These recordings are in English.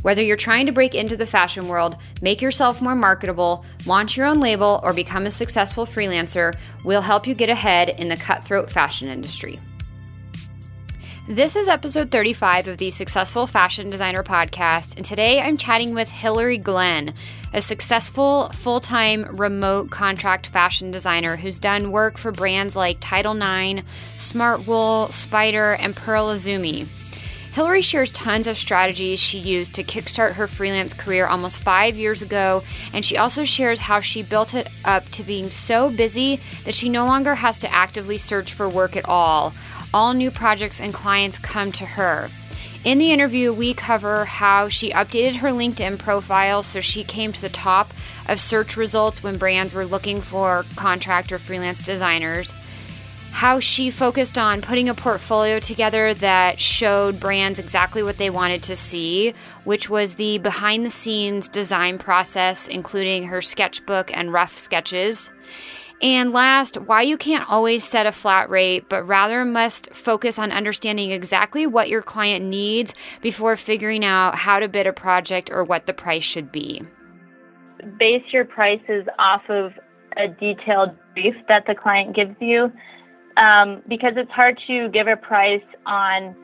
Whether you're trying to break into the fashion world, make yourself more marketable, launch your own label, or become a successful freelancer, we'll help you get ahead in the cutthroat fashion industry. This is episode 35 of the Successful Fashion Designer podcast, and today I'm chatting with Hillary Glenn, a successful full-time remote contract fashion designer who's done work for brands like Title Nine, Smartwool, Spider, and Pearl Izumi. Hillary shares tons of strategies she used to kickstart her freelance career almost 5 years ago, and she also shares how she built it up to being so busy that she no longer has to actively search for work at all. All new projects and clients come to her. In the interview, we cover how she updated her LinkedIn profile so she came to the top of search results when brands were looking for contract or freelance designers, how she focused on putting a portfolio together that showed brands exactly what they wanted to see, which was the behind-the-scenes design process, including her sketchbook and rough sketches. And last, why you can't always set a flat rate, but rather must focus on understanding exactly what your client needs before figuring out how to bid a project or what the price should be. Base your prices off of a detailed brief that the client gives you. Because it's hard to give a price on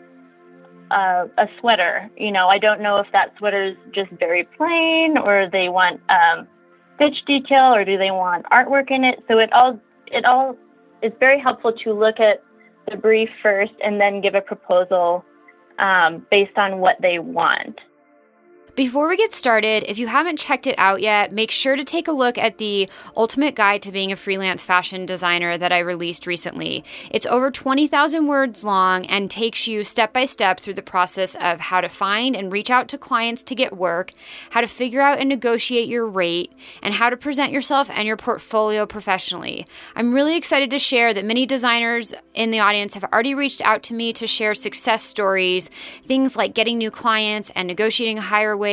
a sweater. You know, I don't know if that sweater's just very plain or they want stitch detail or do they want artwork in it. So it all is very helpful to look at the brief first and then give a proposal based on what they want. Before we get started, if you haven't checked it out yet, make sure to take a look at the Ultimate Guide to Being a Freelance Fashion Designer that I released recently. It's over 20,000 words long and takes you step by step through the process of how to find and reach out to clients to get work, how to figure out and negotiate your rate, and how to present yourself and your portfolio professionally. I'm really excited to share that many designers in the audience have already reached out to me to share success stories, things like getting new clients and negotiating a higher wage,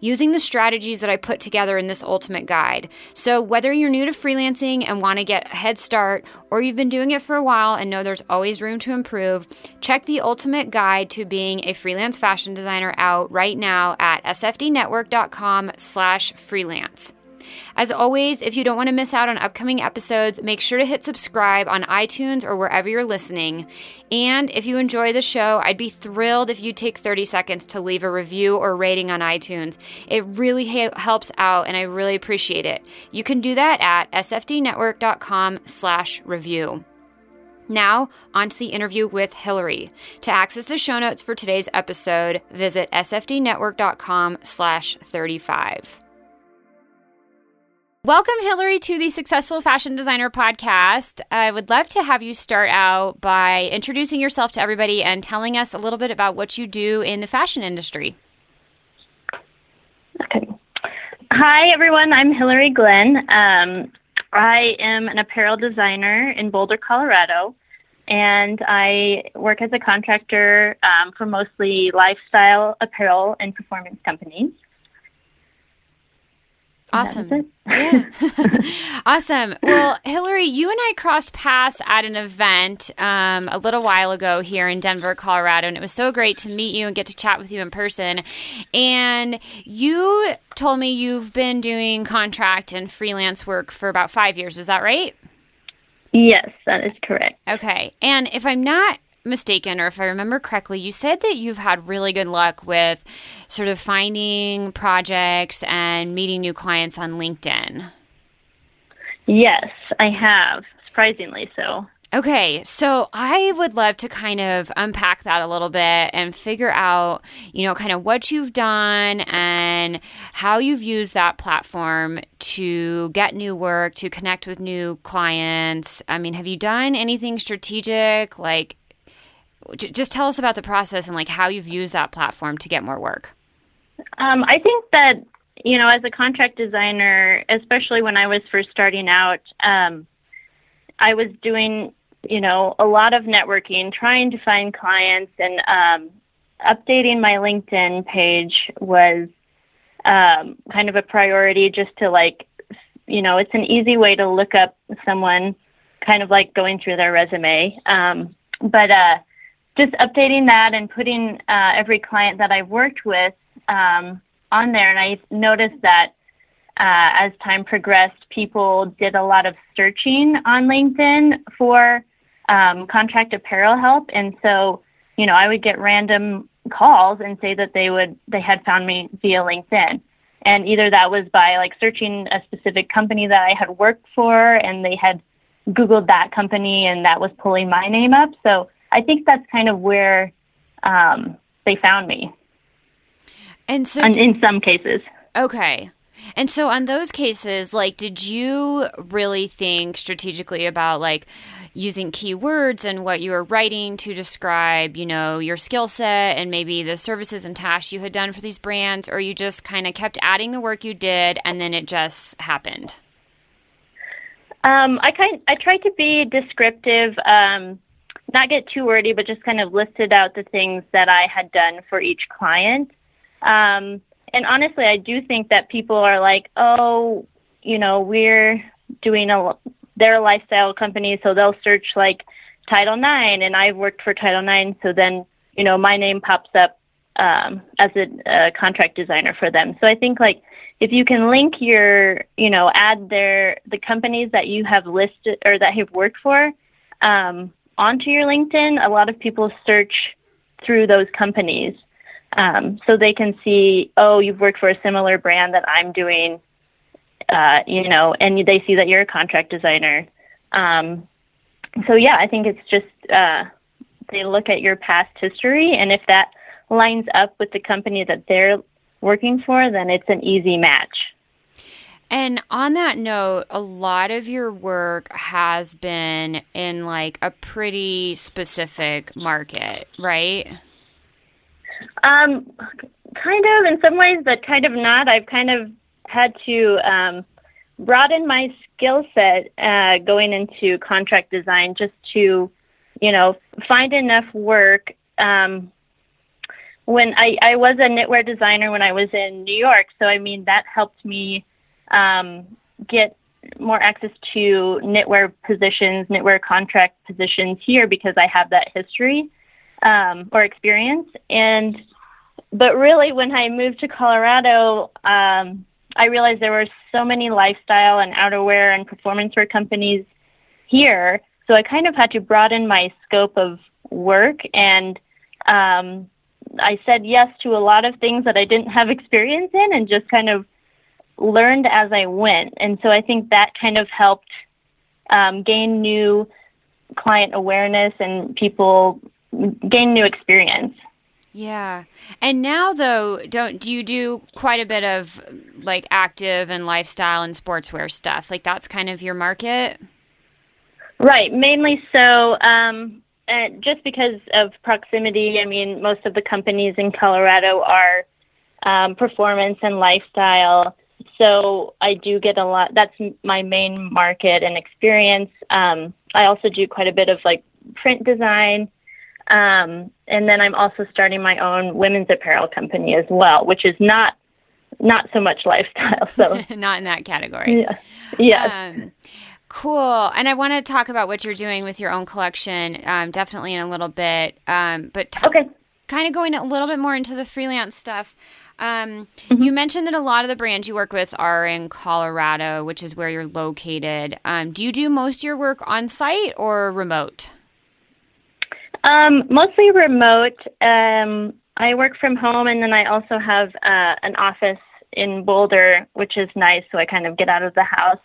using the strategies that I put together in this ultimate guide. So whether you're new to freelancing and want to get a head start, or you've been doing it for a while and know there's always room to improve, check the ultimate guide to being a freelance fashion designer out right now at sfdnetwork.com/freelance. As always, if you don't want to miss out on upcoming episodes, make sure to hit subscribe on iTunes or wherever you're listening. And if you enjoy the show, I'd be thrilled if you take 30 seconds to leave a review or rating on iTunes. It really helps out, and I really appreciate it. You can do that at sfdnetwork.com/review. Now, on to the interview with Hillary. To access the show notes for today's episode, visit sfdnetwork.com/35. Welcome, Hillary, to the Successful Fashion Designer podcast. I would love to have you start out by introducing yourself to everybody and telling us a little bit about what you do in the fashion industry. Okay. Hi, everyone. I'm Hillary Glenn. I am an apparel designer in Boulder, Colorado, and I work as a contractor for mostly lifestyle, apparel, and performance companies. Awesome. Yeah. Awesome. Well, Hillary, you and I crossed paths at an event a little while ago here in Denver, Colorado, and it was so great to meet you and get to chat with you in person. And you told me you've been doing contract and freelance work for about 5 years. Is that right? Yes, that is correct. Okay. And if I'm not mistaken, or if I remember correctly, you said that you've had really good luck with sort of finding projects and meeting new clients on LinkedIn. Yes, I have. Surprisingly so. Okay, so I would love to kind of unpack that a little bit and figure out, you know, kind of what you've done and how you've used that platform to get new work, to connect with new clients. I mean, have you done anything strategic, like just tell us about the process and like how you've used that platform to get more work. I think that you know, as a contract designer, especially when I was first starting out, I was doing, you know, a lot of networking, trying to find clients, and updating my LinkedIn page was kind of a priority, just to, like, you know, it's an easy way to look up someone, kind of like going through their resume. But just updating that and putting every client that I've worked with on there. And I noticed that as time progressed, people did a lot of searching on LinkedIn for contract apparel help. And so, you know, I would get random calls and say that they had found me via LinkedIn. And either that was by, like, searching a specific company that I had worked for, and they had Googled that company, and that was pulling my name up. So I think that's kind of where they found me. And so, in some cases. Okay. And so on those cases, like, did you really think strategically about, like, using keywords and what you were writing to describe, you know, your skill set and maybe the services and tasks you had done for these brands, or you just kind of kept adding the work you did and then it just happened? I tried to be descriptive, not get too wordy, but just kind of listed out the things that I had done for each client. And honestly, I do think that people are like, oh, you know, we're doing their lifestyle company, so they'll search, like, Title Nine, and I've worked for Title Nine, so then, you know, my name pops up as a contract designer for them. So I think, like, if you can link your, you know, add the companies that you have listed or that you've worked for onto your LinkedIn, a lot of people search through those companies. So they can see, oh, you've worked for a similar brand that I'm doing, you know, and they see that you're a contract designer. So yeah, I think it's just, they look at your past history, and if that lines up with the company that they're working for, then it's an easy match. And on that note, a lot of your work has been in, like, a pretty specific market, right? Kind of, in some ways, but kind of not. I've kind of had to broaden my skill set going into contract design, just to, you know, find enough work. When I was a knitwear designer when I was in New York, so I mean, that helped me get more access to knitwear positions, knitwear contract positions here, because I have that history. Or experience. But really, when I moved to Colorado, I realized there were so many lifestyle and outerwear and performance wear companies here. So I kind of had to broaden my scope of work. And I said yes to a lot of things that I didn't have experience in, and just kind of learned as I went. And so I think that kind of helped gain new client awareness and people gain new experience. Yeah. And now, though, do you do quite a bit of, like, active and lifestyle and sportswear stuff? Like, that's kind of your market? Right. Mainly so, just because of proximity. I mean, most of the companies in Colorado are performance and lifestyle. So I do get a lot. That's my main market and experience. I also do quite a bit of, like, print design. And then I'm also starting my own women's apparel company as well, which is not so much lifestyle. So not in that category. Yeah. Yes. Cool. And I want to talk about what you're doing with your own collection, definitely in a little bit. But kind of going a little bit more into the freelance stuff. Mm-hmm. You mentioned that a lot of the brands you work with are in Colorado, which is where you're located. Do you do most of your work on site or remote? Mostly remote. I work from home, and then I also have an office in Boulder, which is nice, so I kind of get out of the house.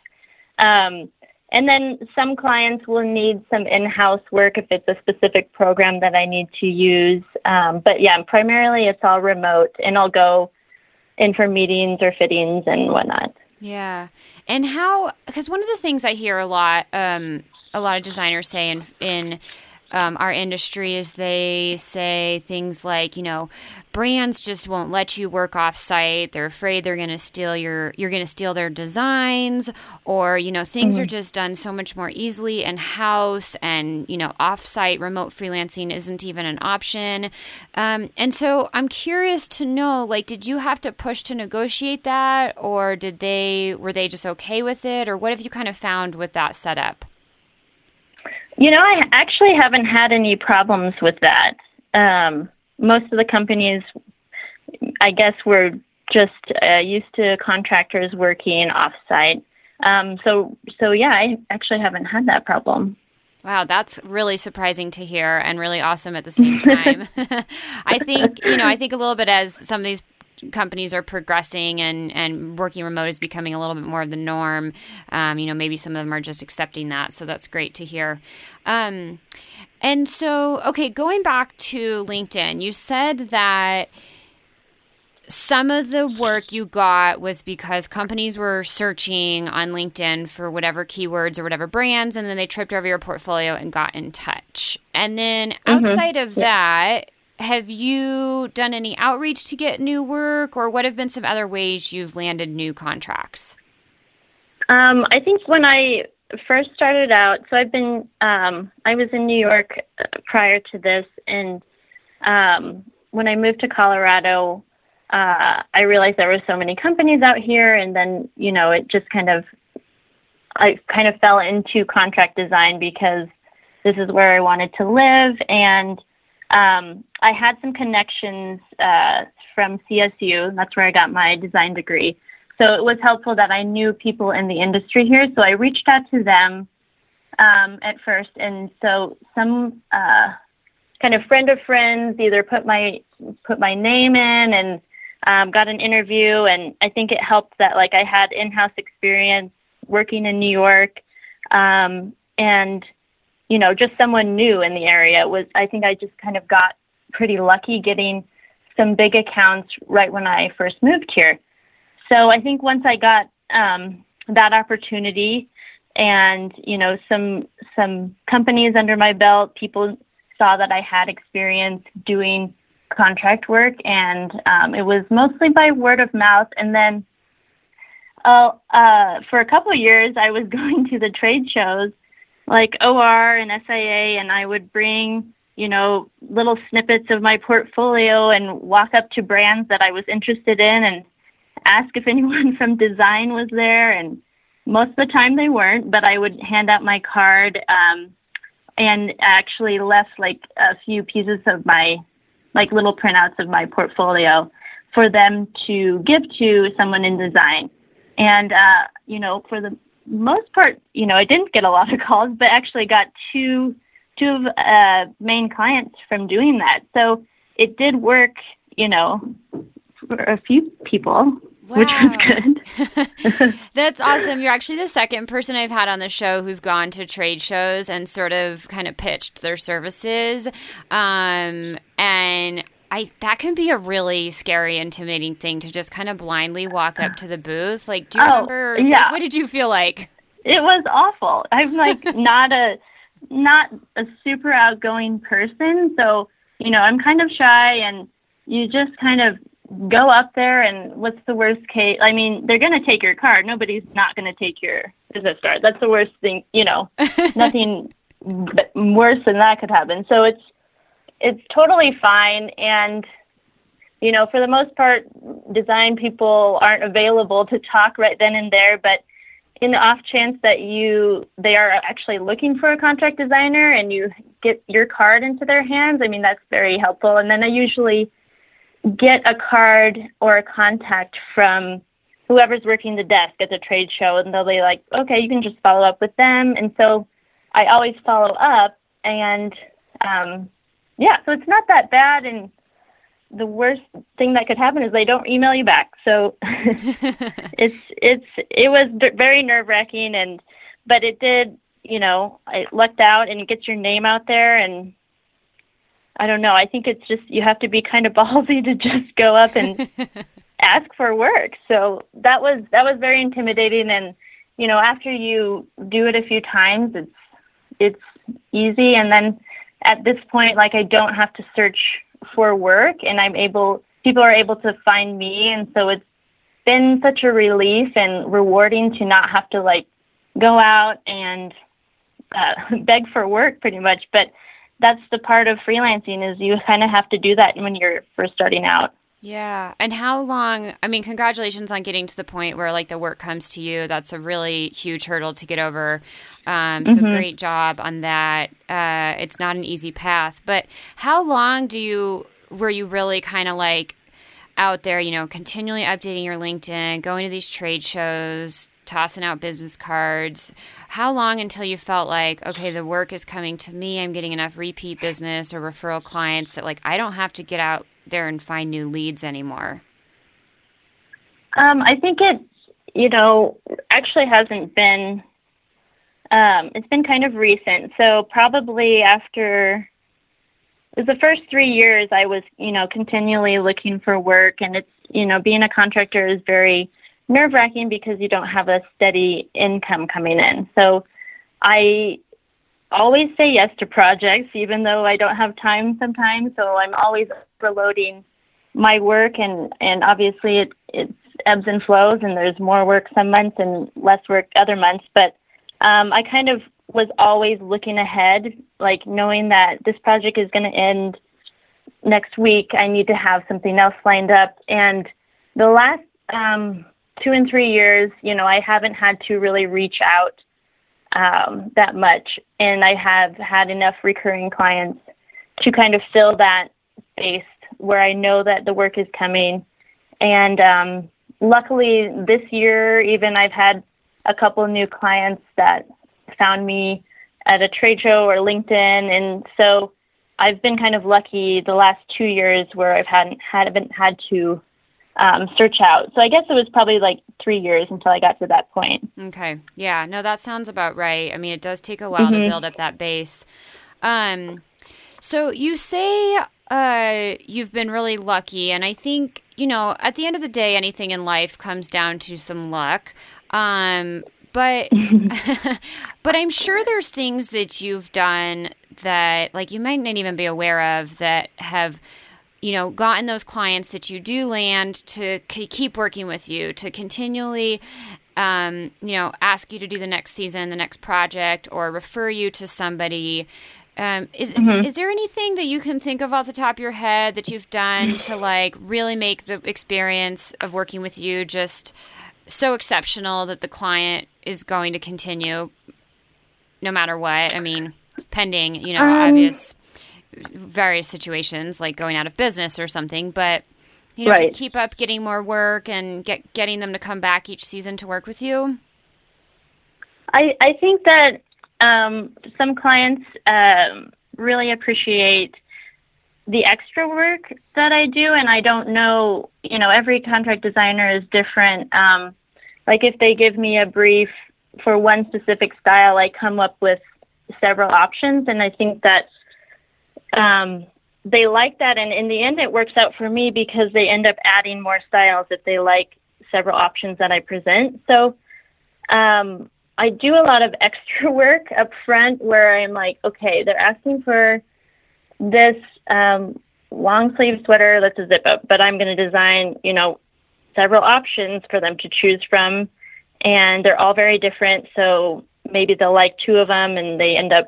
And then some clients will need some in-house work if it's a specific program that I need to use. But yeah, primarily it's all remote, and I'll go in for meetings or fittings and whatnot. Yeah. And because one of the things I hear a lot of designers say in our industry is they say things like, you know, brands just won't let you work off site. They're afraid they're going to steal you're going to steal their designs, or, you know, things are just done so much more easily in house, and, you know, off site remote freelancing isn't even an option. And so I'm curious to know, like, did you have to push to negotiate that, or were they just okay with it, or what have you kind of found with that setup? You know, I actually haven't had any problems with that. Most of the companies, I guess, were just used to contractors working offsite. So yeah, I actually haven't had that problem. Wow, that's really surprising to hear, and really awesome at the same time. I think a little bit as some of these companies are progressing and working remote is becoming a little bit more of the norm. You know, maybe some of them are just accepting that. So that's great to hear. And so, okay, going back to LinkedIn, you said that some of the work you got was because companies were searching on LinkedIn for whatever keywords or whatever brands, and then they tripped over your portfolio and got in touch. And then outside of that, have you done any outreach to get new work, or what have been some other ways you've landed new contracts? I think when I first started out, so I've been, I was in New York prior to this, and when I moved to Colorado, I realized there were so many companies out here, and then, you know, it just kind of, I kind of fell into contract design because this is where I wanted to live, and I had some connections from CSU. That's where I got my design degree. So it was helpful that I knew people in the industry here. So I reached out to them at first. And so some kind of friend of friends either put my name in and got an interview. And I think it helped that, like, I had in-house experience working in New York, and you know, just someone new in the area was, I think I just kind of got pretty lucky getting some big accounts right when I first moved here. So I think once I got that opportunity and, you know, some companies under my belt, people saw that I had experience doing contract work, and it was mostly by word of mouth. And then for a couple of years, I was going to the trade shows like OR and SIA, and I would bring, you know, little snippets of my portfolio and walk up to brands that I was interested in and ask if anyone from design was there. And most of the time they weren't, but I would hand out my card and actually left like a few pieces of my, like little printouts of my portfolio for them to give to someone in design. And, you know, for the most part, you know, I didn't get a lot of calls, but actually got two main clients from doing that. So it did work, you know, for a few people. Wow. Which was good. That's awesome. You're actually the second person I've had on the show who's gone to trade shows and sort of kind of pitched their services. And that can be a really scary, intimidating thing to just kind of blindly walk up to the booth. Like, do you remember? Yeah. Like, what did you feel like? It was awful. I'm like not a super outgoing person, so you know I'm kind of shy, and you just kind of go up there, and what's the worst case? I mean, they're going to take your card. Nobody's not going to take your business card. That's the worst thing. You know, nothing worse than that could happen. So it's totally fine. And, you know, for the most part, design people aren't available to talk right then and there, but in the off chance that they are actually looking for a contract designer and you get your card into their hands, I mean, that's very helpful. And then I usually get a card or a contact from whoever's working the desk at the trade show, and they'll be like, okay, you can just follow up with them. And so I always follow up, and, yeah, so it's not that bad, and the worst thing that could happen is they don't email you back. So it was very nerve-wracking, but it did, you know, I lucked out, and it gets your name out there, and I don't know. I think it's just you have to be kind of ballsy to just go up and ask for work. So that was very intimidating, and you know, after you do it a few times, it's easy, and then at this point, like, I don't have to search for work, and people are able to find me. And so it's been such a relief and rewarding to not have to, like, go out and beg for work pretty much. But that's the part of freelancing, is you kind of have to do that when you're first starting out. Yeah. And how long, I mean, congratulations on getting to the point where, like, the work comes to you. That's a really huge hurdle to get over. So great job on that. It's not an easy path, but how long were you really kind of, like, out there, you know, continually updating your LinkedIn, going to these trade shows, tossing out business cards? How long until you felt like, okay, the work is coming to me. I'm getting enough repeat business or referral clients that, like, I don't have to get out there and find new leads anymore? I think it's, you know, actually hasn't been, it's been kind of recent. So probably after the first 3 years, I was, you know, continually looking for work. And it's, you know, being a contractor is very nerve wracking because you don't have a steady income coming in. So I always say yes to projects, even though I don't have time sometimes. So I'm always overloading my work, and obviously it ebbs and flows, and there's more work some months and less work other months. But I kind of was always looking ahead, like knowing that this project is going to end next week. I need to have something else lined up. And the last 2 and 3 years, you know, I haven't had to really reach out that much. And I have had enough recurring clients to kind of fill that space where I know that the work is coming. And luckily this year, even I've had a couple new clients that found me at a trade show or LinkedIn. And so I've been kind of lucky the last 2 years where I haven't had to search out. So I guess it was probably like 3 years until I got to that point. Okay. Yeah. No, that sounds about right. I mean, it does take a while to build up that base. So you say you've been really lucky, and I think, you know, at the end of the day, anything in life comes down to some luck. But I'm sure there's things that you've done that, like, you might not even be aware of that have, you know, gotten those clients that you do land to keep working with you, to continually, you know, ask you to do the next season, the next project, or refer you to somebody. Is there anything that you can think of off the top of your head that you've done to, like, really make the experience of working with you just so exceptional that the client is going to continue no matter what? I mean, pending, you know, obvious various situations like going out of business or something, but, you know, to keep up getting more work and getting them to come back each season to work with you? I think that some clients really appreciate the extra work that I do. And I don't know, you know, every contract designer is different. Like, if they give me a brief for one specific style, I come up with several options. And I think that they like that. And in the end, it works out for me because they end up adding more styles if they like several options that I present. So I do a lot of extra work up front where I'm like, okay, they're asking for this long sleeve sweater that's a zip up, but I'm going to design, you know, several options for them to choose from. And they're all very different. So maybe they'll like two of them and they end up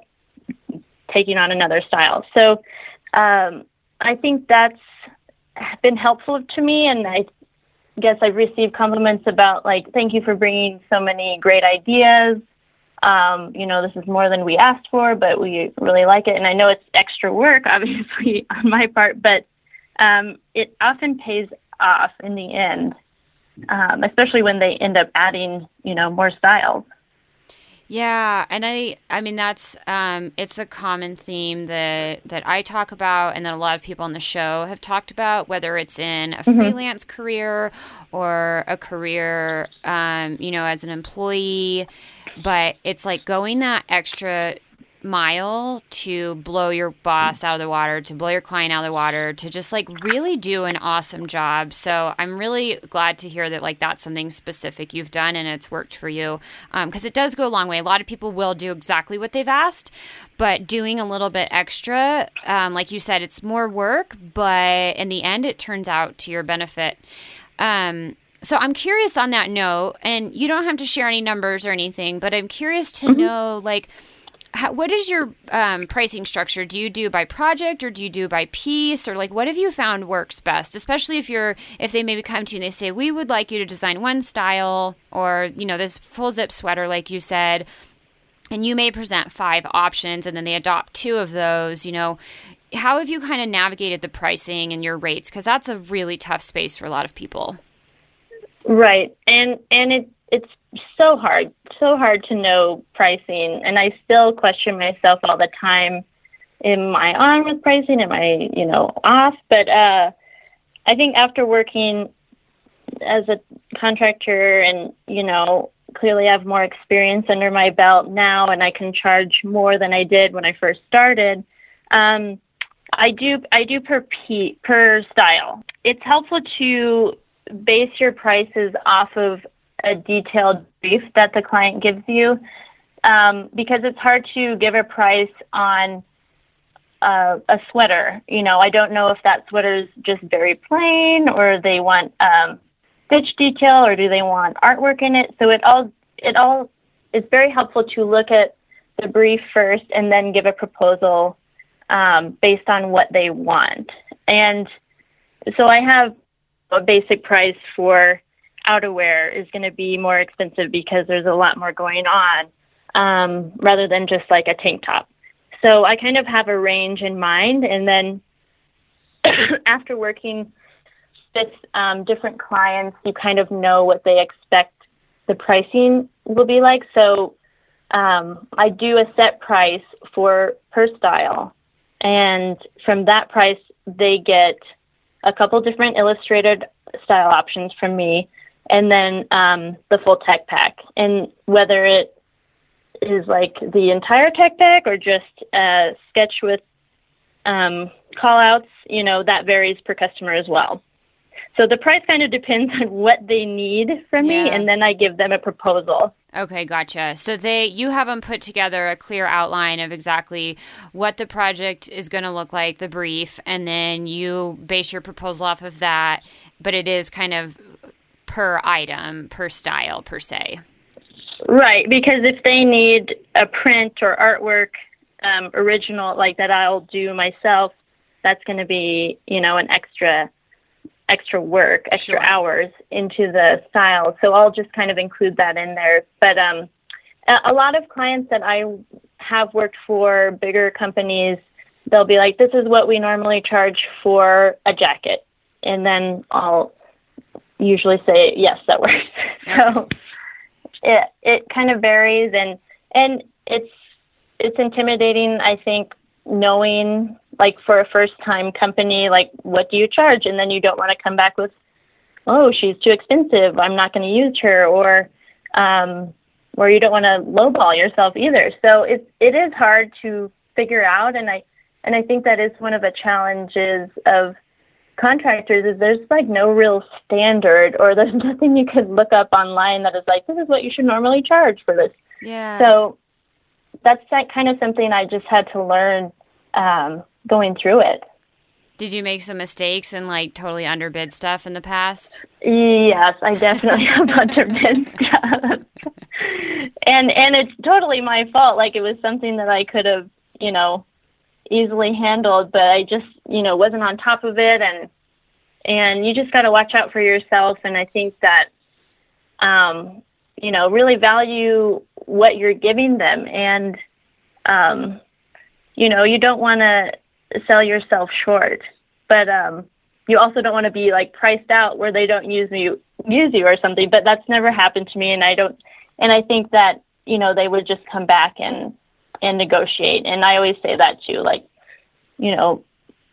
taking on another style. So I think that's been helpful to me. And I guess I've received compliments about, like, thank you for bringing so many great ideas. You know, this is more than we asked for, but we really like it. And I know it's extra work, obviously, on my part, but it often pays off in the end, especially when they end up adding, you know, more styles. Yeah, and I mean, that's it's a common theme that I talk about and that a lot of people on the show have talked about, whether it's in a freelance career or a career, you know, as an employee. But it's like going that extra mile to blow your boss out of the water, to blow your client out of the water, to just like really do an awesome job. So I'm really glad to hear that like that's something specific you've done and it's worked for you, because it does go a long way. A lot of people will do exactly what they've asked, but doing a little bit extra, like you said, it's more work, but in the end it turns out to your benefit. So I'm curious on that note, and you don't have to share any numbers or anything, but I'm curious to know, like, how, what is your pricing structure? Do you do by project or do you do by piece, or like what have you found works best, especially if they maybe come to you and they say, we would like you to design one style or, you know, this full zip sweater, like you said, and you may present 5 options and then they adopt 2 of those, you know, how have you kind of navigated the pricing and your rates? Because that's a really tough space for a lot of people. Right. And it's so hard to know pricing. And I still question myself all the time. Am I on with pricing? Am I, you know, off? But I think after working as a contractor and, you know, clearly I have more experience under my belt now and I can charge more than I did when I first started. I do per style. It's helpful to base your prices off of a detailed brief that the client gives you, because it's hard to give a price on a sweater. You know, I don't know if that sweater is just very plain or they want stitch detail or do they want artwork in it. So it all it's very helpful to look at the brief first and then give a proposal based on what they want. And so I have a basic price for outerwear is going to be more expensive because there's a lot more going on, rather than just like a tank top. So I kind of have a range in mind. And then after working with different clients, you kind of know what they expect the pricing will be like. So I do a set price per style. And from that price, they get a couple different illustrated style options from me, and then the full tech pack. And whether it is like the entire tech pack or just a sketch with callouts, you know, that varies per customer as well. So the price kind of depends on what they need from me, and then I give them a proposal. Okay, gotcha. So you have them put together a clear outline of exactly what the project is going to look like, the brief, and then you base your proposal off of that, but it is kind of per item, per style, per se. Right, because if they need a print or artwork original like that I'll do myself, that's going to be, you know, an extra work, extra hours into the style. So I'll just kind of include that in there. But a lot of clients that I have worked for, bigger companies, they'll be like, this is what we normally charge for a jacket. And then I'll usually say, yes, that works. So it kind of varies. And it's intimidating, I think, knowing, like, for a first-time company, like, what do you charge? And then you don't want to come back with, oh, she's too expensive, I'm not going to use her, or you don't want to lowball yourself either. So it is hard to figure out, and I think that is one of the challenges of contractors is there's, like, no real standard, or there's nothing you could look up online that is like, this is what you should normally charge for this. Yeah. So that's that kind of something I just had to learn going through it. Did you make some mistakes and like totally underbid stuff in the past? Yes, I definitely have underbid stuff. And it's totally my fault. Like, it was something that I could have, you know, easily handled, but I just, you know, wasn't on top of it. And you just got to watch out for yourself. And I think that, you know, really value what you're giving them. And, you know, you don't want to sell yourself short, but you also don't want to be like priced out where they don't use you or something, but that's never happened to me. And I think that, you know, they would just come back and negotiate. And I always say that too, like, you know,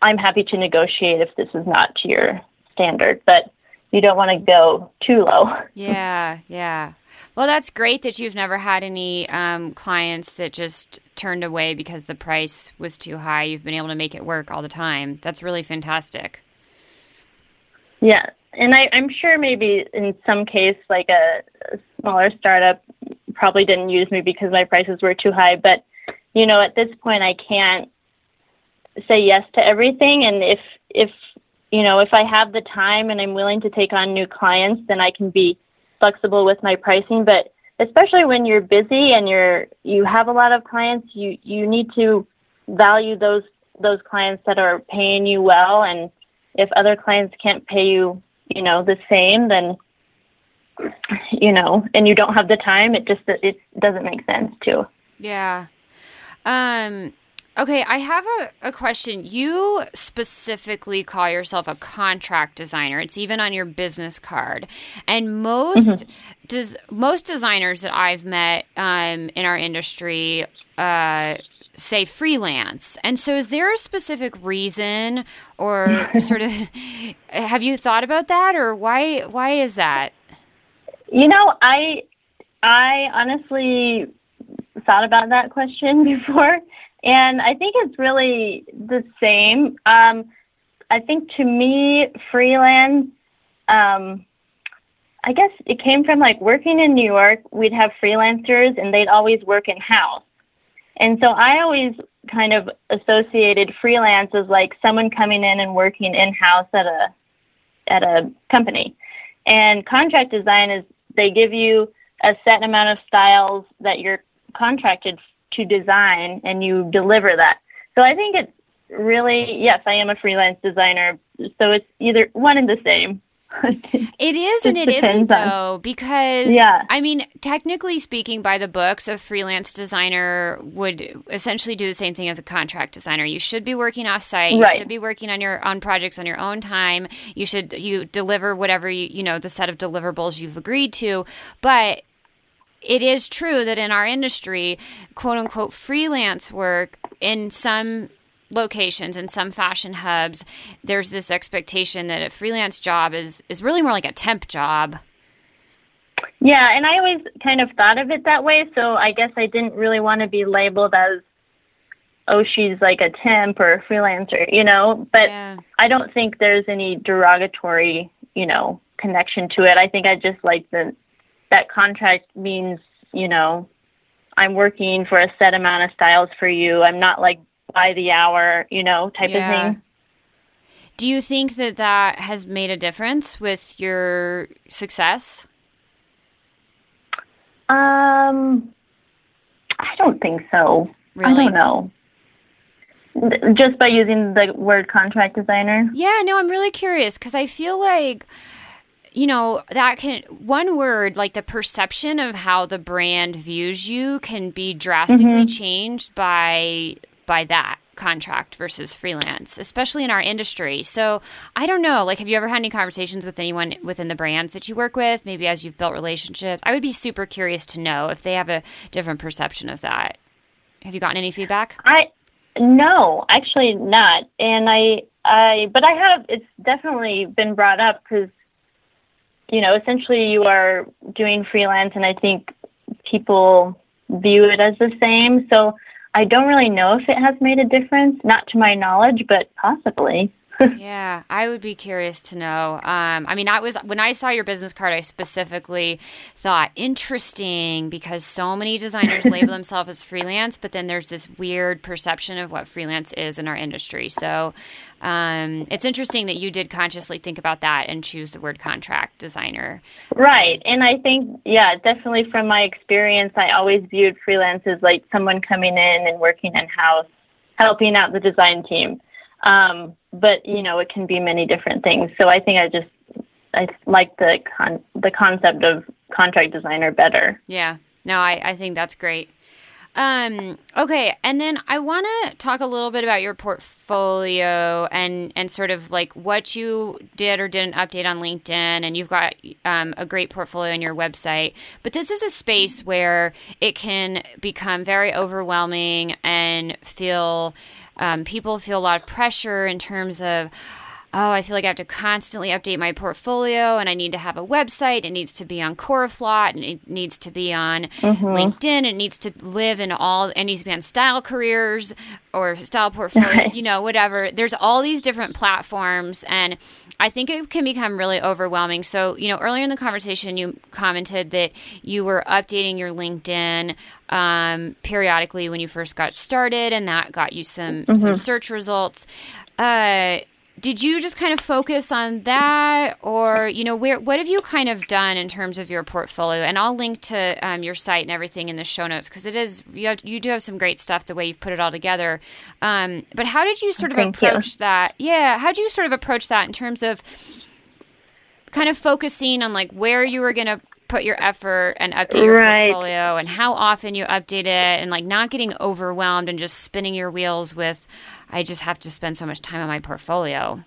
I'm happy to negotiate if this is not to your standard, but you don't want to go too low. Yeah, yeah. Well, that's great that you've never had any clients that just turned away because the price was too high. You've been able to make it work all the time. That's really fantastic. Yeah, and I'm sure maybe in some case, like a smaller startup probably didn't use me because my prices were too high. But, you know, at this point, I can't say yes to everything. And if you know, if I have the time and I'm willing to take on new clients, then I can be flexible with my pricing. But especially when you're busy and you have a lot of clients, you need to value those clients that are paying you well. And if other clients can't pay you, you know, the same, then, you know, and you don't have the time, it doesn't make sense too. Yeah. Okay, I have a question. You specifically call yourself a contract designer. It's even on your business card. And most designers that I've met in our industry say freelance. And so is there a specific reason or sort of – have you thought about that, or why is that? You know, I honestly thought about that question before. And I think it's really the same. I think to me, freelance, I guess it came from like working in New York, we'd have freelancers and they'd always work in house. And so I always kind of associated freelance as like someone coming in and working in house at a company. And contract design is they give you a set amount of styles that you're contracted to design and you deliver that. So I think it's really, yes, I am a freelance designer. So it's either one and the same. It is and it isn't though, because yeah. I mean, technically speaking, by the books, a freelance designer would essentially do the same thing as a contract designer. You should be working off site. Right. You should be working on your own projects on your own time. You deliver whatever you know, the set of deliverables you've agreed to. But it is true that in our industry, quote unquote, freelance work in some locations, in some fashion hubs, there's this expectation that a freelance job is really more like a temp job. Yeah, and I always kind of thought of it that way. So I guess I didn't really want to be labeled as, oh, she's like a temp or a freelancer, you know. But yeah. I don't think there's any derogatory, you know, connection to it. I think I just like that contract means, you know, I'm working for a set amount of styles for you. I'm not like by the hour, you know, type yeah. of thing. Do you think that has made a difference with your success? I don't think so. Really? I don't know. Just by using the word contract designer? Yeah, no, I'm really curious because I feel like you know, that can one word, like the perception of how the brand views you can be drastically changed by that contract versus freelance, especially in our industry. So I don't know, like, have you ever had any conversations with anyone within the brands that you work with, maybe as you've built relationships? I would be super curious to know if they have a different perception of that. Have you gotten any feedback? No, actually not. And but I have, it's definitely been brought up because, you know, essentially you are doing freelance and I think people view it as the same. So I don't really know if it has made a difference, not to my knowledge, but possibly. Yeah, I would be curious to know. I mean, when I saw your business card, I specifically thought, interesting, because so many designers label themselves as freelance, but then there's this weird perception of what freelance is in our industry. So it's interesting that you did consciously think about that and choose the word contract designer. Right. And I think, yeah, definitely from my experience, I always viewed freelance as like someone coming in and working in-house, helping out the design team. But, you know, it can be many different things. So I think I like the concept of contract designer better. Yeah. No, I think that's great. Okay. And then I want to talk a little bit about your portfolio and sort of like what you did or didn't update on LinkedIn. And you've got a great portfolio on your website. But this is a space where it can become very overwhelming and people feel a lot of pressure in terms of oh, I feel like I have to constantly update my portfolio and I need to have a website. It needs to be on Coreflot and it needs to be on LinkedIn. It needs to live in all, it needs to be on Style Careers or Style Portfolios, you know, whatever. There's all these different platforms and I think it can become really overwhelming. So, you know, earlier in the conversation, you commented that you were updating your LinkedIn periodically when you first got started and that got you some search results. Did you just kind of focus on that or, you know, what have you kind of done in terms of your portfolio? And I'll link to your site and everything in the show notes because it is, you do have some great stuff the way you've put it all together. But how did you sort of approach that? Yeah. How do you sort of approach that in terms of kind of focusing on like where you were going to put your effort and update your portfolio and how often you update it and like not getting overwhelmed and just spinning your wheels with, I just have to spend so much time on my portfolio?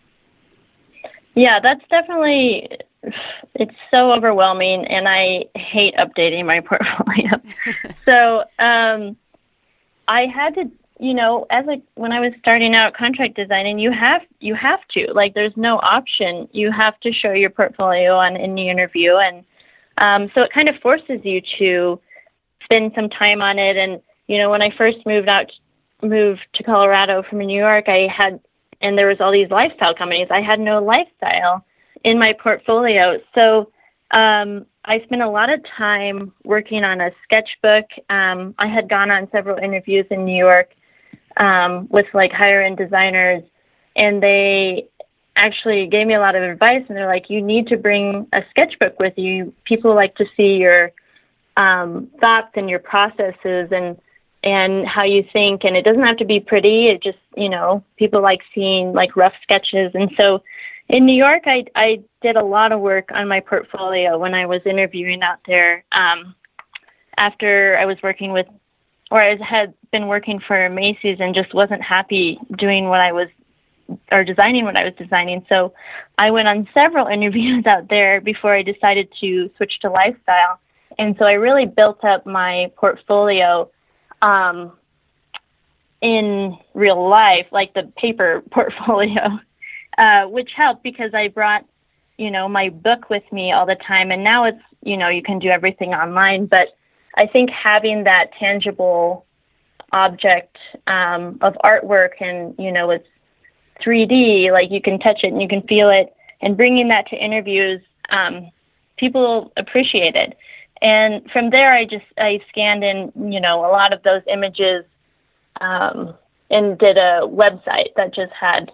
Yeah, that's definitely, it's so overwhelming and I hate updating my portfolio. So I had to, you know, when I was starting out contract designing, you have to, like, there's no option. You have to show your portfolio on any interview and, so it kind of forces you to spend some time on it. And, you know, when I first moved to Colorado from New York, and there was all these lifestyle companies. I had no lifestyle in my portfolio. So I spent a lot of time working on a sketchbook. I had gone on several interviews in New York with like higher end designers, and they actually gave me a lot of advice, and they're like, you need to bring a sketchbook with you. People like to see your thoughts and your processes and how you think, and it doesn't have to be pretty. It just, you know, people like seeing like rough sketches. And so in New York, I did a lot of work on my portfolio when I was interviewing out there. After I was working with, or I had been working for Macy's and just wasn't happy doing what I was, or designing what I was designing. So I went on several interviews out there before I decided to switch to lifestyle. And so I really built up my portfolio in real life, like the paper portfolio, which helped because I brought, you know, my book with me all the time. And now it's, you know, you can do everything online. But I think having that tangible object of artwork and, you know, it's 3D, like you can touch it and you can feel it, and bringing that to interviews, people appreciate it. And from there, I scanned in, you know, a lot of those images and did a website that just had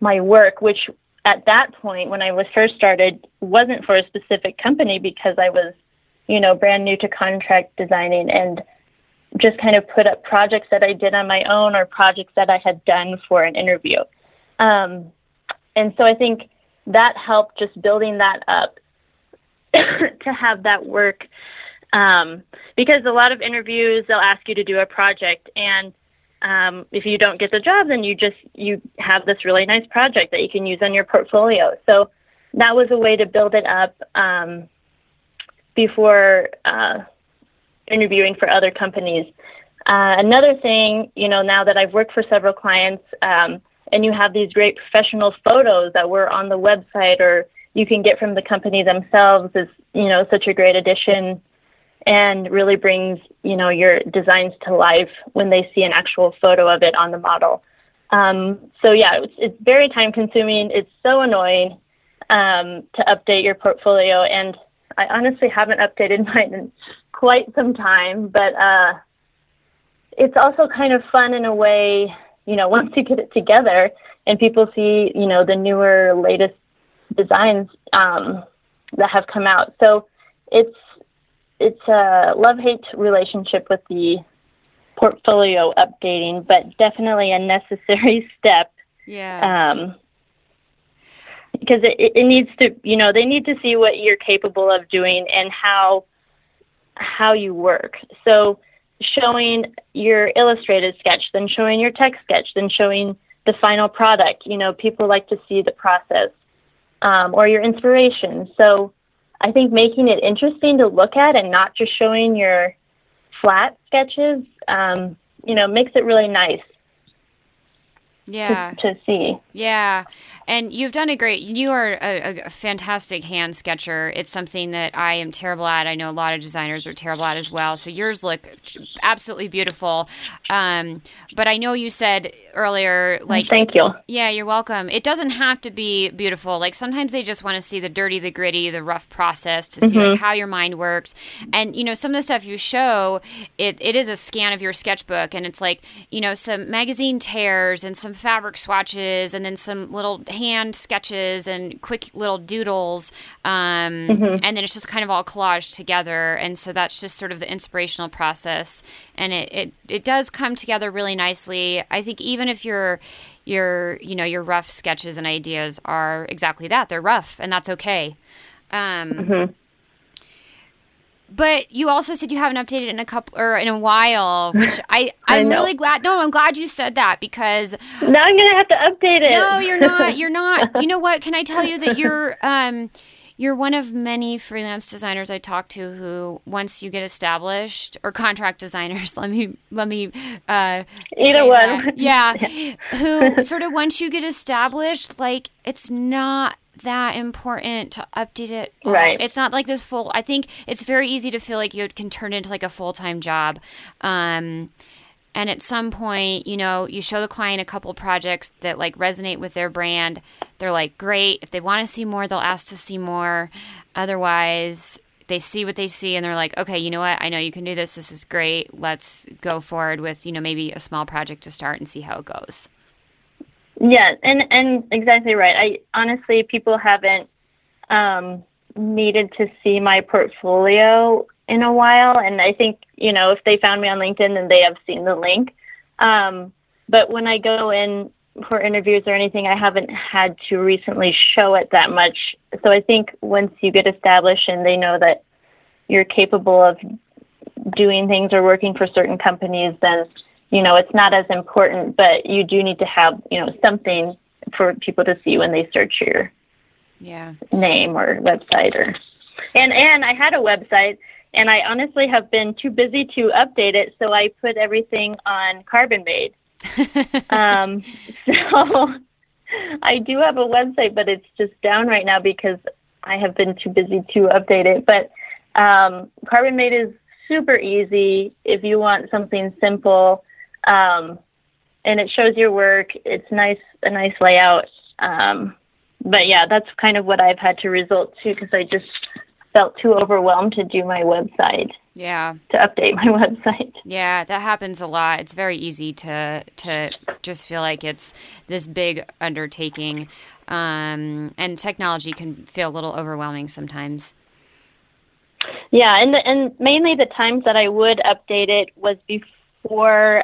my work, which at that point when I was first started wasn't for a specific company because I was, you know, brand new to contract designing, and just kind of put up projects that I did on my own or projects that I had done for an interview. And so I think that helped, just building that up to have that work. Because a lot of interviews, they'll ask you to do a project. And if you don't get the job, then you have this really nice project that you can use on your portfolio. So that was a way to build it up before interviewing for other companies. Another thing, you know, now that I've worked for several clients, and you have these great professional photos that were on the website or you can get from the company themselves, is, you know, such a great addition and really brings, you know, your designs to life when they see an actual photo of it on the model. So yeah, it's very time consuming. It's so annoying to update your portfolio. And I honestly haven't updated mine in quite some time, but it's also kind of fun in a way, you know, once you get it together and people see, you know, the newer, latest designs that have come out. So it's a love-hate relationship with the portfolio updating, but definitely a necessary step. Yeah. Because it needs to, you know, they need to see what you're capable of doing and how you work. So showing your illustrated sketch, then showing your text sketch, then showing the final product, you know, people like to see the process, or your inspiration. So I think making it interesting to look at and not just showing your flat sketches, you know, makes it really nice. Yeah. To see. Yeah. And you've done a great, you are a fantastic hand sketcher. It's something that I am terrible at. I know a lot of designers are terrible at as well. So yours look absolutely beautiful. But I know you said earlier, like, thank you. Yeah, you're welcome. It doesn't have to be beautiful. Like sometimes they just want to see the dirty, the gritty, the rough process to see like how your mind works. And, you know, some of the stuff you show, it is a scan of your sketchbook and it's like, you know, some magazine tears and some fabric swatches and then some little hand sketches and quick little doodles. And then it's just kind of all collaged together. And so that's just sort of the inspirational process. And it does come together really nicely. I think even if your rough sketches and ideas are exactly that, they're rough and that's okay. But you also said you haven't updated in a while, which I'm really glad. No, I'm glad you said that because now I'm going to have to update it. No, you're not. You're not. You know what? Can I tell you that you're one of many freelance designers I talk to who, once you get established, or contract designers. Let me either one. That. Yeah, who sort of once you get established, like it's not that important to update it. Right. It's not like this full, I think it's very easy to feel like you can turn into like a full-time job. And at some point, you know, you show the client a couple projects that like resonate with their brand. They're like, great. If they want to see more, they'll ask to see more. Otherwise, they see what they see and they're like, okay, you know what? I know you can do this. This is great. Let's go forward with, you know, maybe a small project to start and see how it goes. Yeah, and exactly right. I honestly, people haven't needed to see my portfolio in a while, and I think, you know, if they found me on LinkedIn, then they have seen the link. But when I go in for interviews or anything, I haven't had to recently show it that much. So I think once you get established and they know that you're capable of doing things or working for certain companies, then you know, it's not as important, but you do need to have, you know, something for people to see when they search your name or website. And I had a website, and I honestly have been too busy to update it, so I put everything on Carbonmade. So I do have a website, but it's just down right now because I have been too busy to update it. But Carbonmade is super easy if you want something simple. And it shows your work. It's a nice layout. But yeah, that's kind of what I've had to resort to because I just felt too overwhelmed to do my website. Yeah. To update my website. Yeah, that happens a lot. It's very easy to just feel like it's this big undertaking. And technology can feel a little overwhelming sometimes. Yeah, and mainly the times that I would update it was before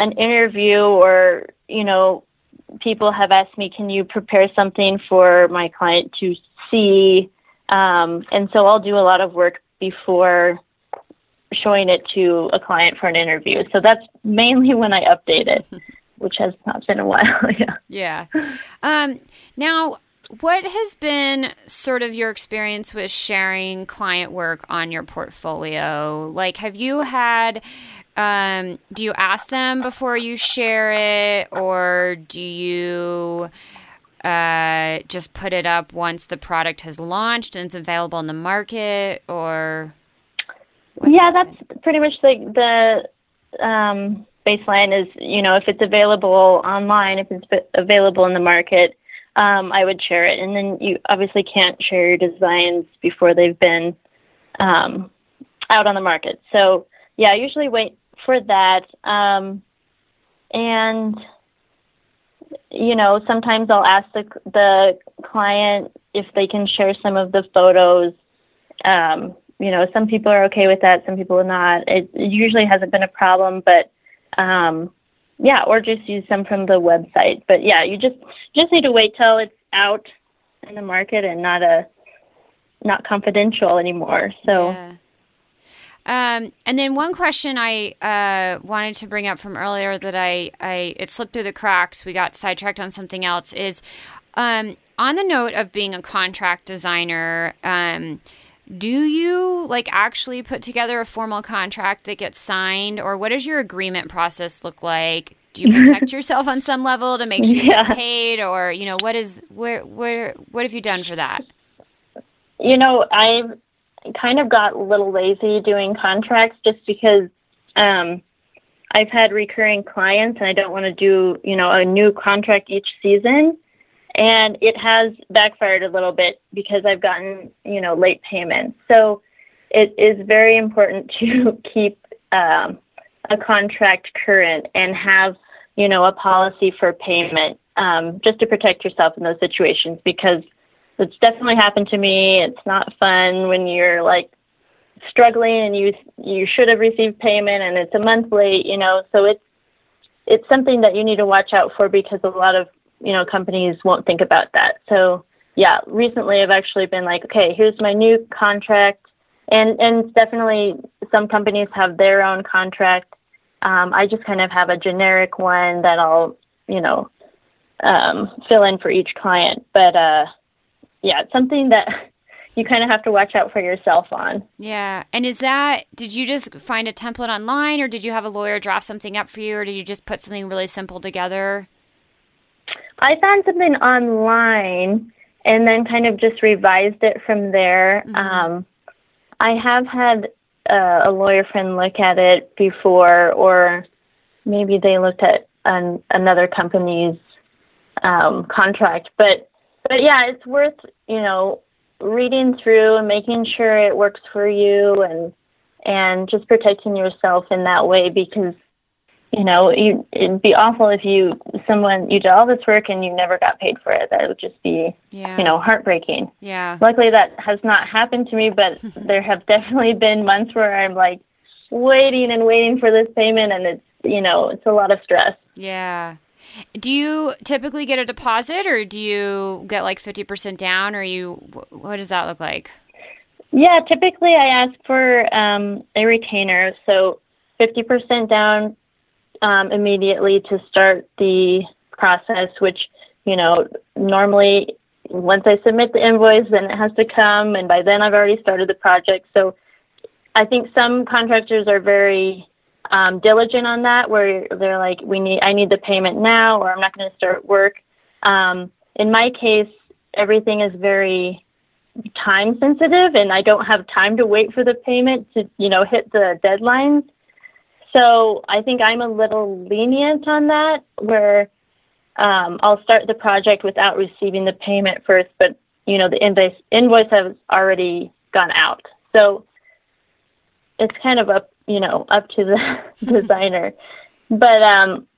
an interview or, you know, people have asked me, can you prepare something for my client to see? And so I'll do a lot of work before showing it to a client for an interview. So that's mainly when I update it, which has not been a while. Yeah. Yeah. Now, what has been sort of your experience with sharing client work on your portfolio? Like, have you had, do you ask them before you share it, or do you just put it up once the product has launched and it's available in the market, or? Yeah, that's pretty much like the baseline is, you know, if it's available online, if it's available in the market, I would share it. And then you obviously can't share your designs before they've been out on the market. So, yeah, I usually wait for that. And, you know, sometimes I'll ask the client if they can share some of the photos. You know, some people are okay with that, some people are not. It usually hasn't been a problem, but yeah, or just use some from the website. But yeah, you just need to wait till it's out in the market and not confidential anymore. So, yeah. And then one question I wanted to bring up from earlier that it slipped through the cracks. We got sidetracked on something else. Is on the note of being a contract designer. Do you like actually put together a formal contract that gets signed, or what does your agreement process look like? do you protect yourself on some level to make sure you get paid, or, you know, what is, where, what have you done for that? You know, I kind of got a little lazy doing contracts just because, I've had recurring clients and I don't want to do, you know, a new contract each season. And it has backfired a little bit because I've gotten, you know, late payments. So it is very important to keep a contract current and have, you know, a policy for payment just to protect yourself in those situations, because it's definitely happened to me. It's not fun when you're like struggling and you should have received payment and it's a month late, you know, so it's something that you need to watch out for, because a lot of, you know, companies won't think about that. So yeah, recently I've actually been like, okay, here's my new contract. And definitely some companies have their own contract. I just kind of have a generic one that I'll, you know, fill in for each client. But yeah, it's something that you kind of have to watch out for yourself on. Yeah. And is that, did you just find a template online, or did you have a lawyer draft something up for you, or did you just put something really simple together? I found something online and then kind of just revised it from there. Mm-hmm. I have had a lawyer friend look at it before, or maybe they looked at another company's contract. But yeah, it's worth, you know, reading through and making sure it works for you, and just protecting yourself in that way, because, you know, it'd be awful if you did all this work and you never got paid for it. That would just be, you know, heartbreaking. Yeah. Luckily that has not happened to me, but there have definitely been months where I'm like waiting for this payment, and it's, you know, it's a lot of stress. Yeah. Do you typically get a deposit, or do you get like 50% down, or what does that look like? Yeah, typically I ask for a retainer, so 50% down immediately to start the process, which, you know, normally once I submit the invoice, then it has to come, and by then I've already started the project. So I think some contractors are very diligent on that, where they're like, I need the payment now, or I'm not going to start work. In my case, everything is very time sensitive, and I don't have time to wait for the payment to, you know, hit the deadlines. So I think I'm a little lenient on that, where I'll start the project without receiving the payment first, but, you know, the invoice has already gone out. So it's kind of up to the designer. But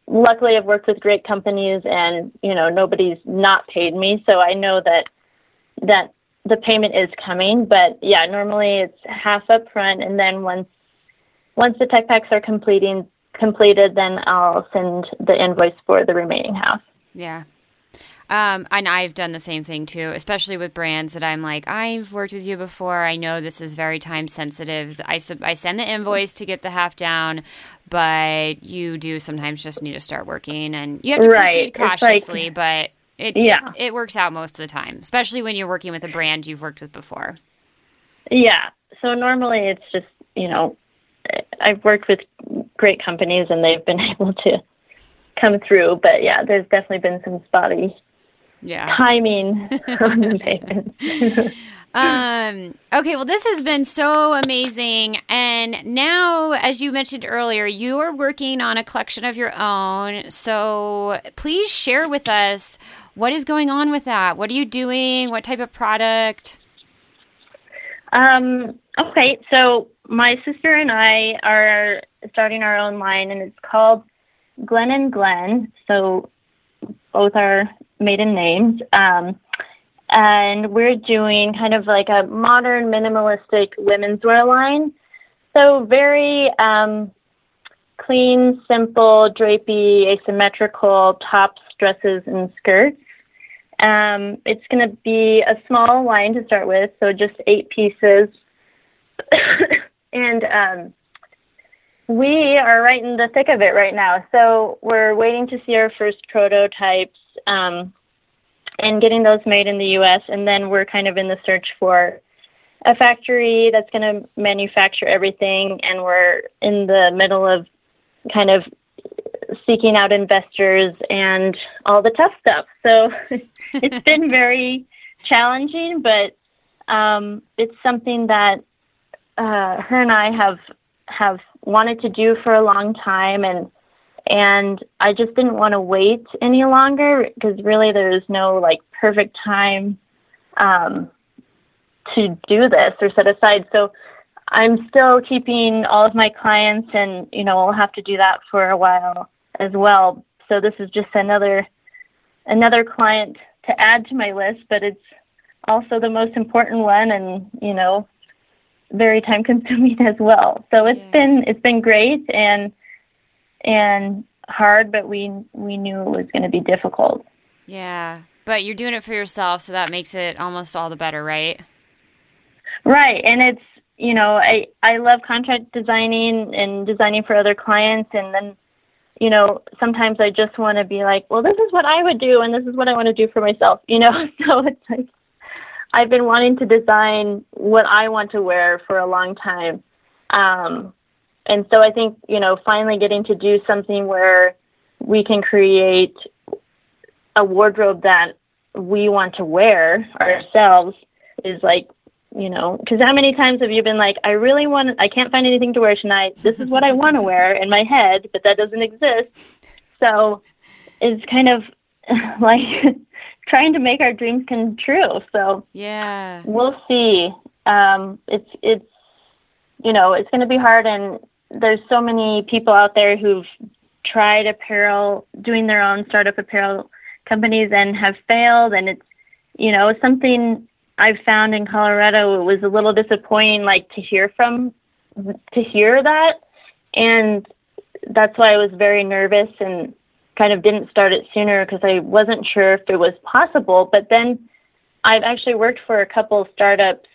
luckily I've worked with great companies, and, you know, nobody's not paid me. So I know that the payment is coming. But yeah, normally it's half up front, and then once the tech packs are completed, then I'll send the invoice for the remaining half. Yeah. And I've done the same thing too, especially with brands that I'm like, I've worked with you before. I know this is very time sensitive. I send the invoice to get the half down, but you do sometimes just need to start working, and you have to proceed cautiously, but it works out most of the time, especially when you're working with a brand you've worked with before. Yeah. So normally it's just, you know, I've worked with great companies and they've been able to come through, but yeah, there's definitely been some spotty timing on the payments. Okay, well, this has been so amazing. And now, as you mentioned earlier, you are working on a collection of your own. So please share with us what is going on with that. What are you doing? What type of product? Okay, so my sister and I are starting our own line, and it's called Glenn & Glenn, so both are maiden names. And we're doing kind of like a modern minimalistic women's wear line. So very clean, simple, drapey, asymmetrical tops, dresses, and skirts. It's going to be a small line to start with, so just 8 pieces. And we are right in the thick of it right now. So we're waiting to see our first prototypes and getting those made in the U.S. And then we're kind of in the search for a factory that's going to manufacture everything. And we're in the middle of kind of seeking out investors and all the tough stuff. So it's been very challenging, but it's something that her and I have wanted to do for a long time, and I just didn't want to wait any longer, because really there is no like perfect time to do this or set aside. So I'm still keeping all of my clients, and you know, I'll have to do that for a while as well. So this is just another client to add to my list, but it's also the most important one, and you know, very time consuming as well. So it's been great and hard, but we knew it was going to be difficult. Yeah. But you're doing it for yourself, so that makes it almost all the better, right? Right. And it's, you know, I love contract designing and designing for other clients. And then, you know, sometimes I just want to be like, well, this is what I would do, and this is what I want to do for myself, you know? So it's like, I've been wanting to design what I want to wear for a long time. And so I think, you know, finally getting to do something where we can create a wardrobe that we want to wear ourselves is like, you know, because how many times have you been like, I can't find anything to wear tonight. This is what I want to wear in my head, but that doesn't exist. So it's kind of like trying to make our dreams come true. So yeah, we'll see. It's you know, it's going to be hard, and there's so many people out there who've tried apparel, doing their own startup apparel companies, and have failed. And it's, you know, something I've found in Colorado, it was a little disappointing, like to hear that. And that's why I was very nervous and kind of didn't start it sooner, because I wasn't sure if it was possible. But then I've actually worked for a couple startups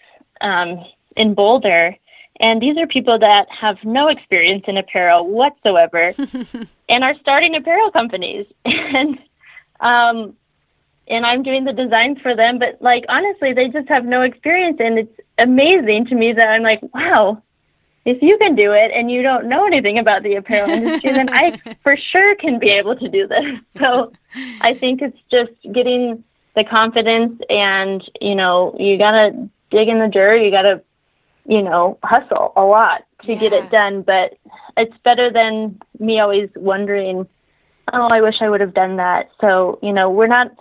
in Boulder, and these are people that have no experience in apparel whatsoever and are starting apparel companies. And I'm doing the designs for them, but like, honestly, they just have no experience. And it's amazing to me that I'm like, wow, if you can do it and you don't know anything about the apparel industry, then I for sure can be able to do this. So I think it's just getting the confidence, and, you know, you got to dig in the dirt. You got to, you know, hustle a lot to get it done. But it's better than me always wondering, oh, I wish I would have done that. So, you know, we're not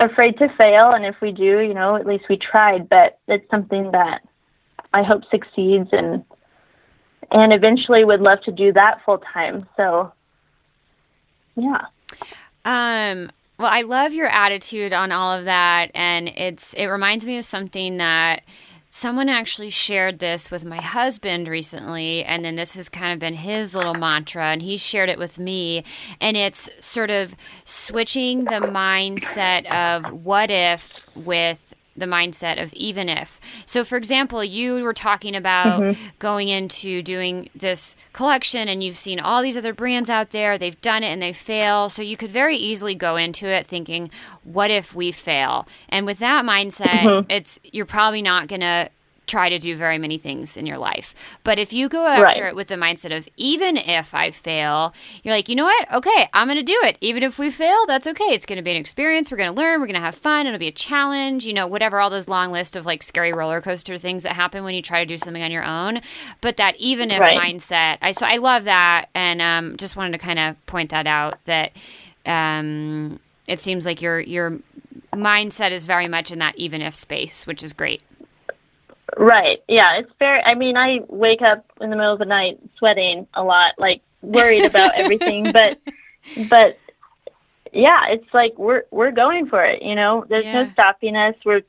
afraid to fail. And if we do, you know, at least we tried. But it's something that I hope succeeds, and eventually would love to do that full time. So, yeah. Well, I love your attitude on all of that. And it reminds me of something that someone actually shared this with my husband recently, and then this has kind of been his little mantra, and he shared it with me. And it's sort of switching the mindset of what if with the mindset of even if. So, for example, you were talking about going into doing this collection, and you've seen all these other brands out there. They've done it and they fail. So you could very easily go into it thinking, what if we fail? And with that mindset, you're probably not going to try to do very many things in your life. But if you go after it with the mindset of, even if I fail, you're like, you know what? Okay, I'm going to do it. Even if we fail, that's okay. It's going to be an experience. We're going to learn. We're going to have fun. It'll be a challenge, you know, whatever, all those long list of like scary roller coaster things that happen when you try to do something on your own. But that even if mindset, so I love that. And just wanted to kind of point that out, that it seems like your mindset is very much in that even if space, which is great. Right. Yeah, it's fair. I mean, I wake up in the middle of the night sweating a lot, like worried about everything, but yeah, it's like we're going for it, you know. There's no stopping us. We're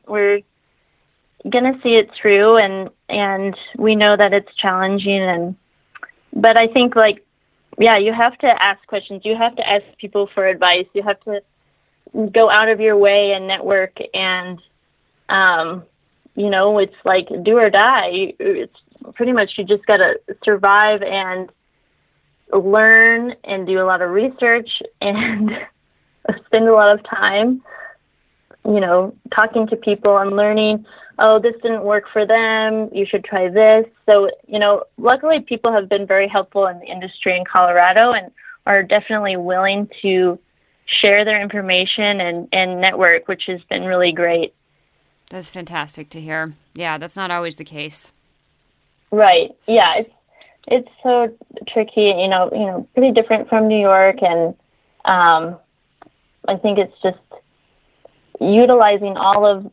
going to see it through, and we know that it's challenging, but I think, like, yeah, you have to ask questions. You have to ask people for advice. You have to go out of your way and network, and you know, it's like do or die. It's pretty much, you just got to survive and learn and do a lot of research and spend a lot of time, you know, talking to people and learning, oh, this didn't work for them, you should try this. So, you know, luckily people have been very helpful in the industry in Colorado, and are definitely willing to share their information and network, which has been really great. That's fantastic to hear. Yeah, that's not always the case. Right. So yeah, it's so tricky, you know, pretty different from New York. And I think it's just utilizing all of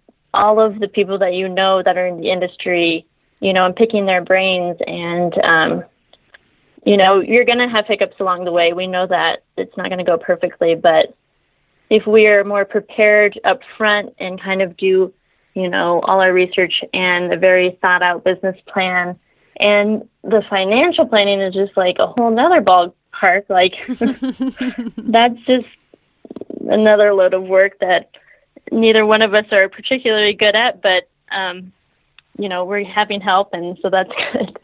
the people that you know that are in the industry, you know, and picking their brains. And, you know, you're going to have hiccups along the way. We know that it's not going to go perfectly, but if we are more prepared up front and kind of do, you know, all our research and a very thought out business plan, and the financial planning is just like a whole nother ballpark. Like that's just another load of work that neither one of us are particularly good at, but, you know, we're having help. And so that's good.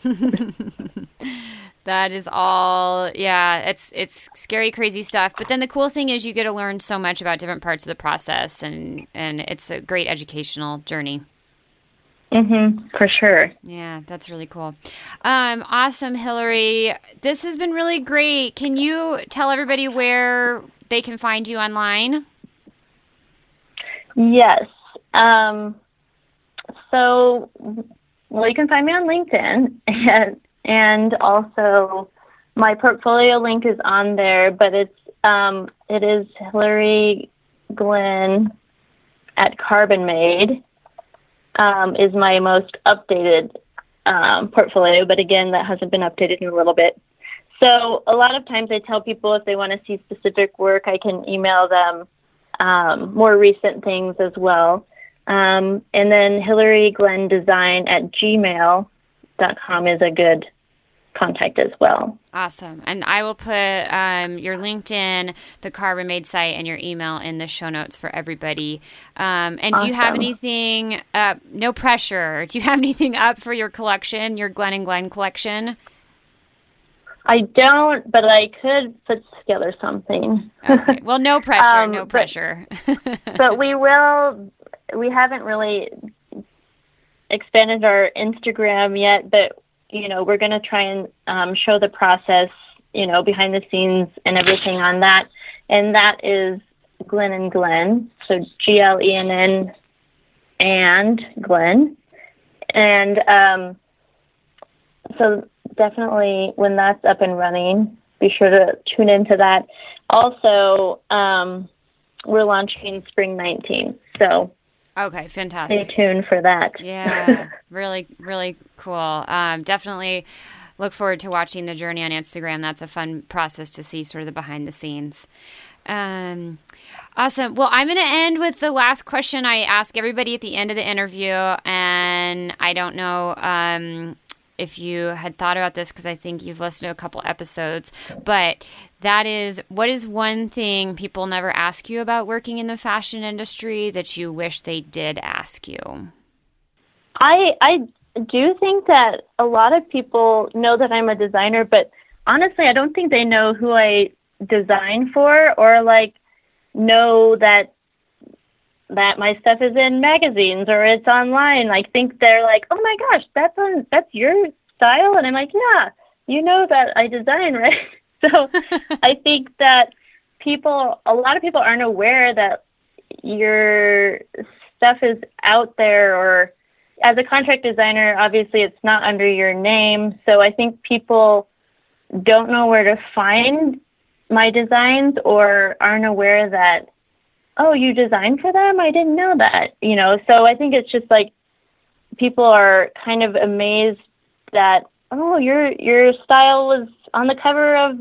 That is all. Yeah, it's scary, crazy stuff. But then the cool thing is you get to learn so much about different parts of the process, and it's a great educational journey. Mm-hmm, for sure. Yeah, that's really cool. Awesome, Hillary. This has been really great. Can you tell everybody where they can find you online? Yes. You can find me on LinkedIn, and also my portfolio link is on there, but it is Hillary Glenn at Carbonmade is my most updated portfolio. But again, that hasn't been updated in a little bit. So a lot of times I tell people if they want to see specific work, I can email them more recent things as well. And then hillaryglenndesign@gmail.com is a good contact as well. Awesome. And I will put your LinkedIn, the Carbonmade site, and your email in the show notes for everybody. And awesome. Do you have anything up? No pressure. Do you have anything up for your collection, your Glenn & Glenn collection? I don't, but I could put together something. Okay. Well, no pressure, no pressure. But we will. We haven't really expanded our Instagram yet, but, you know, we're going to try and show the process, you know, behind the scenes and everything on that. And that is Glenn and Glenn. So Glenn and Glenn. And so definitely when that's up and running, be sure to tune into that. Also, we're launching spring 19. So. Okay, fantastic. Stay tuned for that. Yeah, really, really cool. Definitely look forward to watching the journey on Instagram. That's a fun process to see sort of the behind the scenes. Awesome. Well, I'm going to end with the last question I ask everybody at the end of the interview. And I don't know if you had thought about this because I think you've listened to a couple episodes, but that is, what is one thing people never ask you about working in the fashion industry that you wish they did ask you? I do think that a lot of people know that I'm a designer, but honestly, I don't think they know who I design for or like know that my stuff is in magazines or it's online. I think they're like, oh my gosh, that's your style. And I'm like, yeah, you know that I design, right? So I think that a lot of people aren't aware that your stuff is out there, or as a contract designer, obviously it's not under your name. So I think people don't know where to find my designs or aren't aware that, oh, you designed for them? I didn't know that, you know? So I think it's just like people are kind of amazed that, oh, your style was on the cover of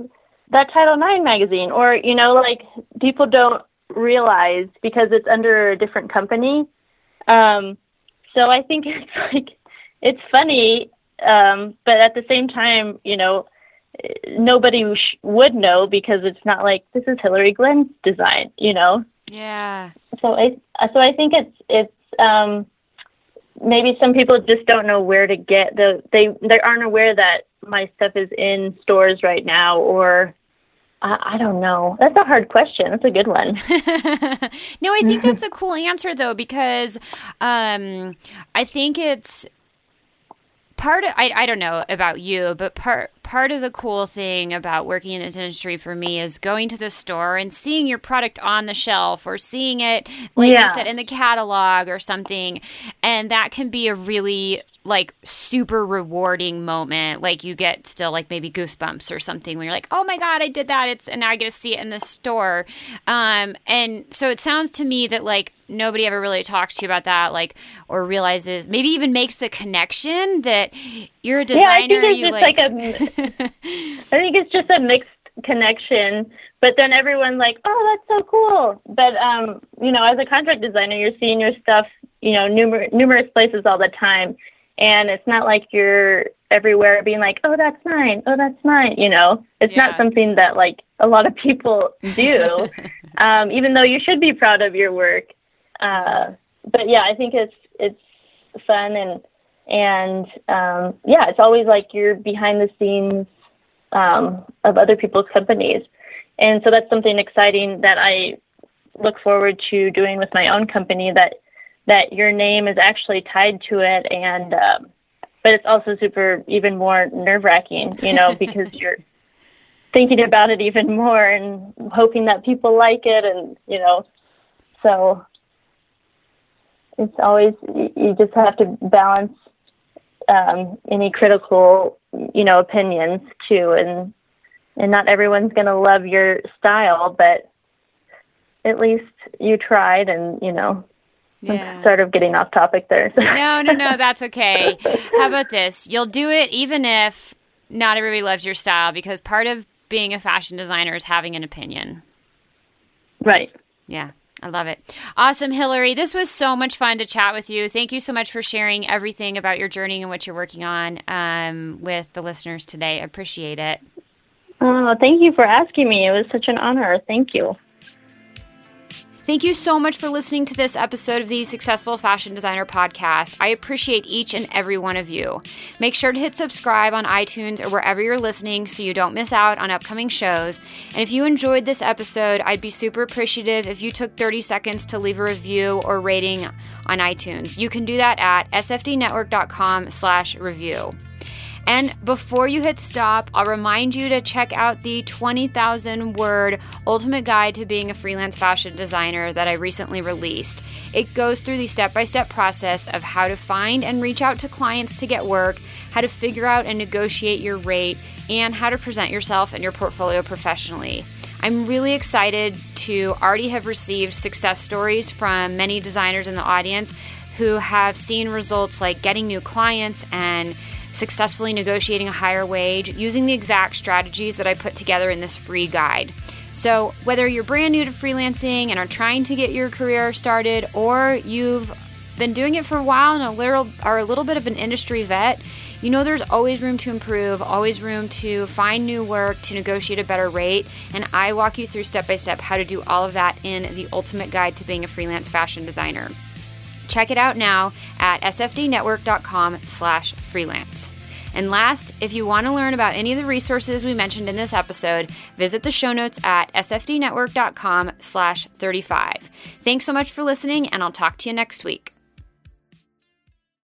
that Title Nine magazine, or, you know, like people don't realize because it's under a different company. So I think it's like, it's funny. But at the same time, you know, nobody would know because it's not like, this is Hillary Glenn's design, you know? Yeah. So I think it's maybe some people just don't know where to get they aren't aware that my stuff is in stores right now, or I don't know. That's a hard question. That's a good one. No, I think that's a cool answer though, because I think it's part of, I don't know about you, but part part of the cool thing about working in this industry for me is going to the store and seeing your product on the shelf or seeing it, like you said, in the catalog or something. And that can be a really like super rewarding moment. Like you get still like maybe goosebumps or something when you're like, oh my God, I did that. And now I get to see it in the store. And so it sounds to me that like nobody ever really talks to you about that, like, or realizes, maybe even makes the connection that you're a designer. Yeah, I think it's you just like I think it's just a mixed connection, but then everyone like, oh, that's so cool. But, you know, as a contract designer, you're seeing your stuff, you know, numerous places all the time. And it's not like you're everywhere being like, oh, that's mine, you know. It's not something that, like, a lot of people do, even though you should be proud of your work. But, yeah, I think it's fun and yeah, it's always like you're behind the scenes of other people's companies. And so that's something exciting that I look forward to doing with my own company, that your name is actually tied to it, and but it's also super, even more nerve-wracking, you know, because you're thinking about it even more and hoping that people like it, and, you know, so it's always, you just have to balance any critical, you know, opinions, too, and not everyone's going to love your style, but at least you tried, and, you know. Yeah. I'm sort of getting off topic there. So. No, that's okay. How about this? You'll do it even if not everybody loves your style, because part of being a fashion designer is having an opinion. Right. Yeah, I love it. Awesome, Hillary. This was so much fun to chat with you. Thank you so much for sharing everything about your journey and what you're working on with the listeners today. Appreciate it. Oh, thank you for asking me. It was such an honor. Thank you. Thank you so much for listening to this episode of the Successful Fashion Designer Podcast. I appreciate each and every one of you. Make sure to hit subscribe on iTunes or wherever you're listening so you don't miss out on upcoming shows. And if you enjoyed this episode, I'd be super appreciative if you took 30 seconds to leave a review or rating on iTunes. You can do that at sfdnetwork.com/review. And before you hit stop, I'll remind you to check out the 20,000-word ultimate guide to being a freelance fashion designer that I recently released. It goes through the step-by-step process of how to find and reach out to clients to get work, how to figure out and negotiate your rate, and how to present yourself and your portfolio professionally. I'm really excited to already have received success stories from many designers in the audience who have seen results like getting new clients and successfully negotiating a higher wage using the exact strategies that I put together in this free guide. So whether you're brand new to freelancing and are trying to get your career started, or you've been doing it for a while and are a little bit of an industry vet, you know there's always room to improve, always room to find new work, to negotiate a better rate, and I walk you through step-by-step how to do all of that in the ultimate guide to being a freelance fashion designer. Check it out now at sfdnetwork.com/freelance. And last, if you want to learn about any of the resources we mentioned in this episode, visit the show notes at sfdnetwork.com/35. Thanks so much for listening, and I'll talk to you next week.